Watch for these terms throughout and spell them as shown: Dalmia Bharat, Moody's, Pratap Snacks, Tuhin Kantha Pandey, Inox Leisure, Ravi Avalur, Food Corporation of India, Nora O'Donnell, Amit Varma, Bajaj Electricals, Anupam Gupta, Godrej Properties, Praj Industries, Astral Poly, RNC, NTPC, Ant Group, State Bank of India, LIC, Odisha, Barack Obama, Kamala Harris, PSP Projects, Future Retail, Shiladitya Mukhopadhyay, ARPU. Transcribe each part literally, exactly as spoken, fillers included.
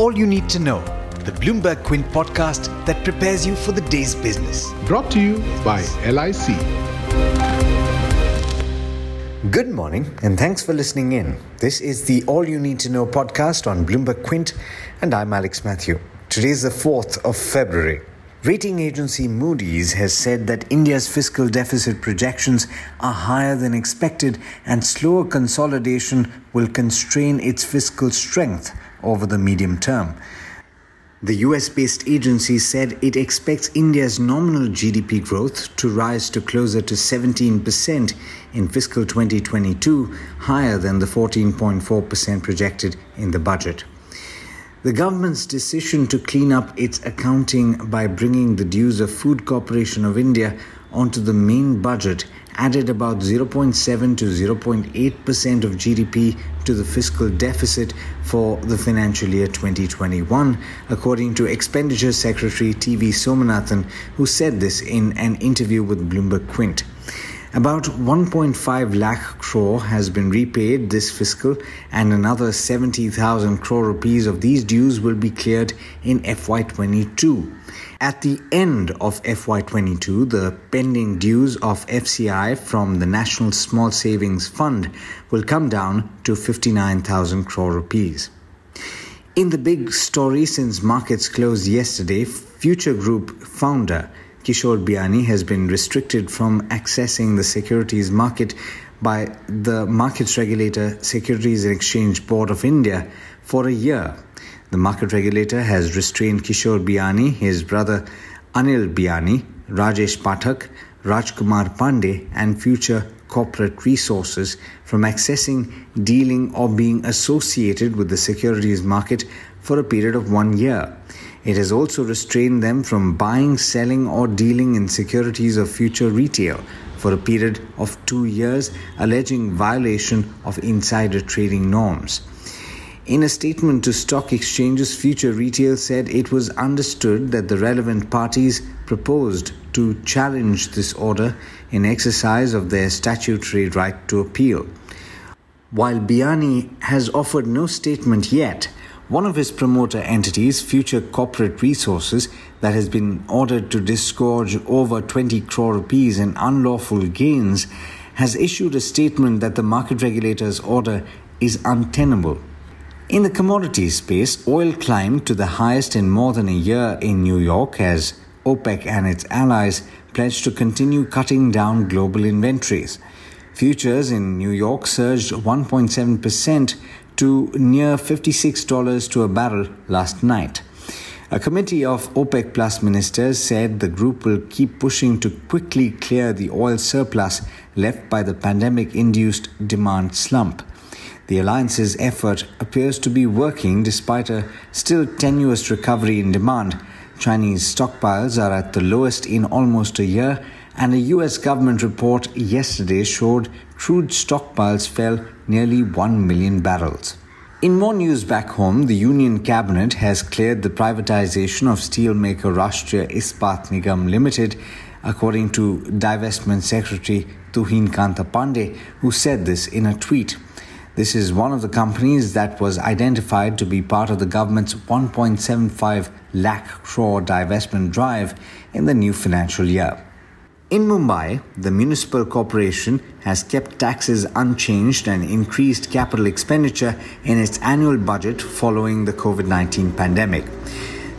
all you need to know. The Bloomberg Quint podcast that prepares you for the day's business. Brought to you by L I C. Good morning and thanks for listening in. This is the All You Need to Know podcast on Bloomberg Quint and I'm Alex Matthew. Today is the fourth of February. Rating agency Moody's has said that India's fiscal deficit projections are higher than expected and slower consolidation will constrain its fiscal strength over the medium term. The U S-based agency said it expects India's nominal G D P growth to rise to closer to seventeen percent in fiscal twenty twenty-two, higher than the fourteen point four percent projected in the budget. The government's decision to clean up its accounting by bringing the dues of Food Corporation of India onto the main budget added about zero point seven to zero point eight percent of G D P to the fiscal deficit for the financial year twenty twenty-one, according to Expenditure Secretary T V Somanathan, who said this in an interview with Bloomberg Quint. About one point five lakh crore has been repaid this fiscal and another seventy thousand crore rupees of these dues will be cleared in F Y twenty-two. At the end of F Y twenty-two, the pending dues of F C I from the National Small Savings Fund will come down to fifty-nine thousand crore rupees. In the big story since markets closed yesterday, Future Group founder Kishore Biyani has been restricted from accessing the securities market by the markets regulator Securities and Exchange Board of India for a year. The market regulator has restrained Kishore Biyani, his brother Anil Biyani, Rajesh Pathak, Rajkumar Pandey and Future Corporate Resources from accessing, dealing or being associated with the securities market for a period of one year. It has also restrained them from buying, selling or dealing in securities of Future Retail for a period of two years, alleging violation of insider trading norms. In a statement to stock exchanges, Future Retail said it was understood that the relevant parties proposed to challenge this order in exercise of their statutory right to appeal. While Biyani has offered no statement yet, one of his promoter entities, Future Corporate Resources, that has been ordered to disgorge over twenty crore rupees in unlawful gains, has issued a statement that the market regulator's order is untenable. In the commodity space, oil climbed to the highest in more than a year in New York as OPEC and its allies pledged to continue cutting down global inventories. Futures in New York surged one point seven percent to near fifty-six dollars to a barrel last night. A committee of OPEC Plus ministers said the group will keep pushing to quickly clear the oil surplus left by the pandemic-induced demand slump. The alliance's effort appears to be working despite a still tenuous recovery in demand. Chinese stockpiles are at the lowest in almost a year, and a U S government report yesterday showed crude stockpiles fell nearly one million barrels. In more news back home, the Union Cabinet has cleared the privatization of steelmaker Rashtriya Ispat Nigam Limited, according to Divestment Secretary Tuhin Kantha Pandey, who said this in a tweet. This is one of the companies that was identified to be part of the government's one point seven five lakh crore divestment drive in the new financial year. In Mumbai, the municipal corporation has kept taxes unchanged and increased capital expenditure in its annual budget following the COVID nineteen pandemic.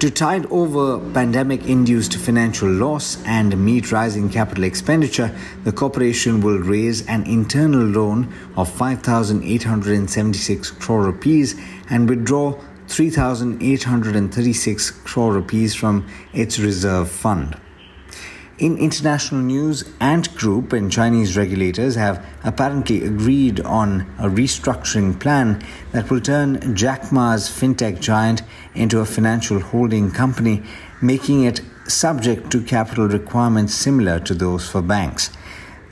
To tide over pandemic-induced financial loss and meet rising capital expenditure, the corporation will raise an internal loan of five thousand eight hundred seventy-six crore rupees and withdraw three thousand eight hundred thirty-six crore rupees from its reserve fund. In international news, Ant Group and Chinese regulators have apparently agreed on a restructuring plan that will turn Jack Ma's fintech giant into a financial holding company, making it subject to capital requirements similar to those for banks.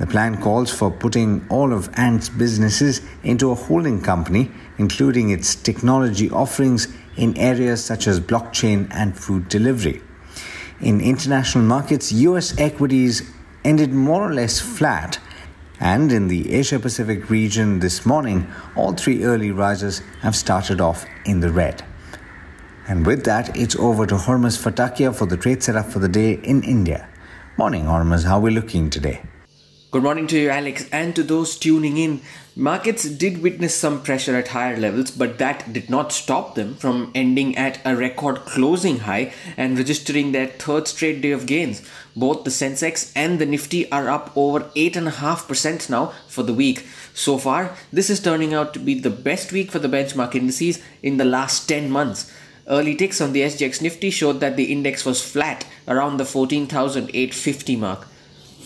The plan calls for putting all of Ant's businesses into a holding company, including its technology offerings in areas such as blockchain and food delivery. In international markets, U S equities ended more or less flat, and in the Asia-Pacific region this morning, all three early risers have started off in the red. And with that, it's over to Hormuz Fatakia for the trade setup for the day in India. Morning, Hormuz. How are we looking today? Good morning to you, Alex, and to those tuning in. Markets did witness some pressure at higher levels, but that did not stop them from ending at a record closing high and registering their third straight day of gains. Both the Sensex and the Nifty are up over eight point five percent now for the week. So far, this is turning out to be the best week for the benchmark indices in the last ten months. Early ticks on the S G X Nifty showed that the index was flat around the fourteen thousand eight hundred fifty mark.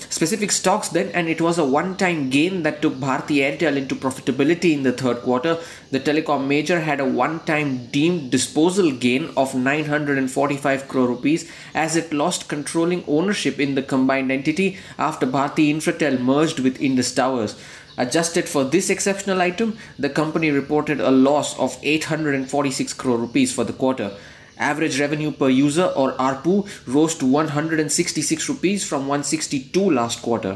Specific stocks then, and it was a one-time gain that took Bharti Airtel into profitability in the third quarter. The telecom major had a one-time deemed disposal gain of nine hundred forty-five crore rupees as it lost controlling ownership in the combined entity after Bharti Infratel merged with Indus Towers. Adjusted for this exceptional item, the company reported a loss of eight hundred forty-six crore rupees for the quarter. Average revenue per user or A R P U rose to one hundred sixty-six rupees from one hundred sixty-two last quarter.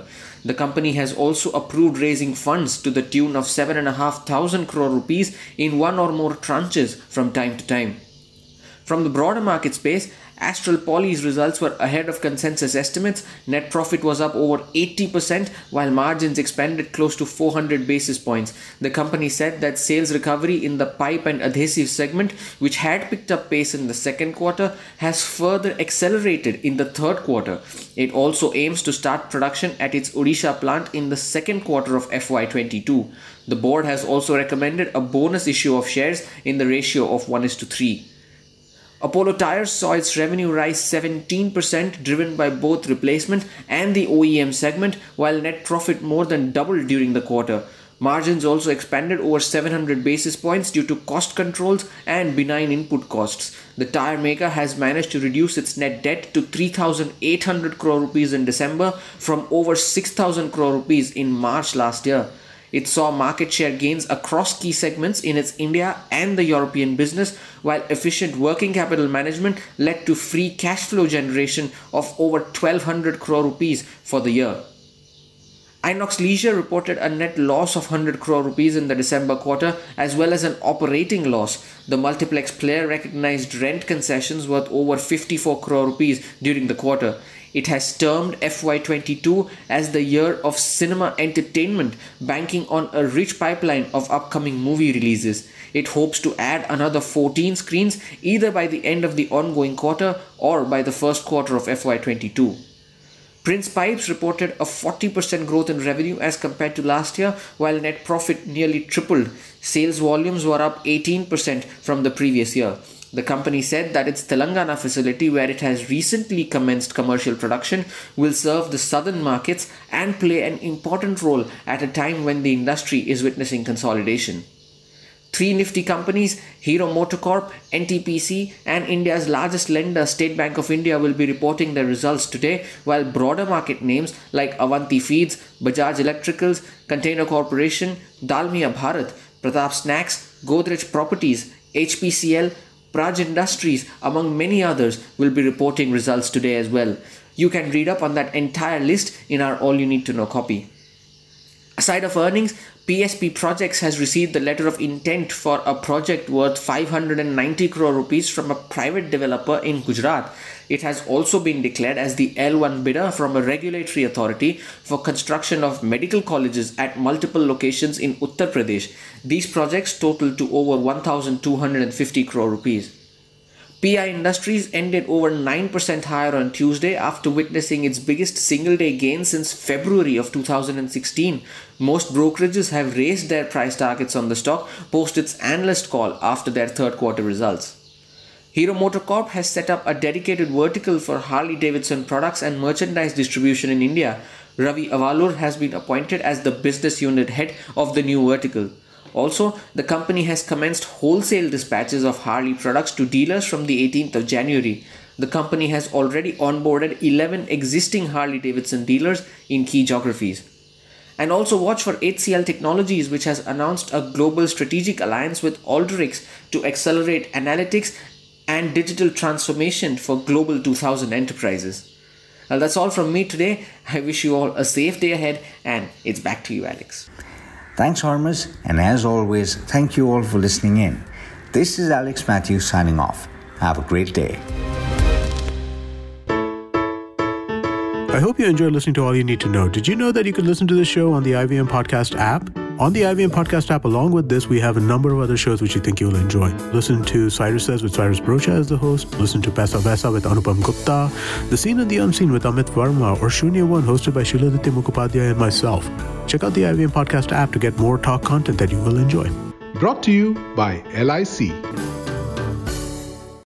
The company has also approved raising funds to the tune of seven thousand five hundred crore rupees in one or more tranches from time to time. From the broader market space, Astral Poly's results were ahead of consensus estimates. Net profit was up over eighty percent while margins expanded close to four hundred basis points. The company said that sales recovery in the pipe and adhesive segment, which had picked up pace in the second quarter, has further accelerated in the third quarter. It also aims to start production at its Odisha plant in the second quarter of F Y twenty-two. The board has also recommended a bonus issue of shares in the ratio of one is to three. Apollo Tyres saw its revenue rise seventeen percent driven by both replacement and the O E M segment, while net profit more than doubled during the quarter. Margins also expanded over seven hundred basis points due to cost controls and benign input costs. The tyre maker has managed to reduce its net debt to three thousand eight hundred crore rupees in December from over six thousand crore rupees in March last year. It saw market share gains across key segments in its India and the European business, while efficient working capital management led to free cash flow generation of over twelve hundred crore rupees for the year. Inox Leisure reported a net loss of one hundred crore rupees in the December quarter as well as an operating loss. The multiplex player recognized rent concessions worth over fifty-four crore rupees during the quarter. It has termed F Y twenty-two as the year of cinema entertainment, banking on a rich pipeline of upcoming movie releases. It hopes to add another fourteen screens either by the end of the ongoing quarter or by the first quarter of F Y twenty-two. Prince Pipes reported a forty percent growth in revenue as compared to last year, while net profit nearly tripled. Sales volumes were up eighteen percent from the previous year. The company said that its Telangana facility, where it has recently commenced commercial production, will serve the southern markets and play an important role at a time when the industry is witnessing consolidation. Three Nifty companies, Hero MotoCorp, N T P C and India's largest lender, State Bank of India, will be reporting their results today, while broader market names like Avanti Feeds, Bajaj Electricals, Container Corporation, Dalmia Bharat, Pratap Snacks, Godrej Properties, H P C L, Praj Industries, among many others, will be reporting results today as well. You can read up on that entire list in our All You Need to Know copy. Aside of earnings, P S P Projects has received the letter of intent for a project worth five hundred ninety crore rupees from a private developer in Gujarat. It has also been declared as the L one bidder from a regulatory authority for construction of medical colleges at multiple locations in Uttar Pradesh. These projects total to over one thousand two hundred fifty crore rupees. P I Industries ended over nine percent higher on Tuesday after witnessing its biggest single-day gain since February of two thousand sixteen. Most brokerages have raised their price targets on the stock post its analyst call after their third-quarter results. Hero MotoCorp has set up a dedicated vertical for Harley-Davidson products and merchandise distribution in India. Ravi Avalur has been appointed as the business unit head of the new vertical. Also, the company has commenced wholesale dispatches of Harley products to dealers from the eighteenth of January. The company has already onboarded eleven existing Harley-Davidson dealers in key geographies. And also watch for H C L Technologies, which has announced a global strategic alliance with Alteryx to accelerate analytics and digital transformation for Global two thousand enterprises. Well, that's all from me today. I wish you all a safe day ahead, and it's back to you, Alex. Thanks, Hormuz, and as always, thank you all for listening in. This is Alex Matthews signing off. Have a great day. I hope you enjoyed listening to All You Need to Know. Did you know that you could listen to this show on the I V M Podcast app? On the I V M Podcast app, along with this, we have a number of other shows which you think you'll enjoy. Listen to Cyrus Says with Cyrus Brocha as the host. Listen to Paisa Vaisa with Anupam Gupta. The Scene and the Unseen with Amit Varma, or Shunya One hosted by Shiladitya Mukhopadhyay and myself. Check out the I V M Podcast app to get more talk content that you will enjoy. Brought to you by L I C.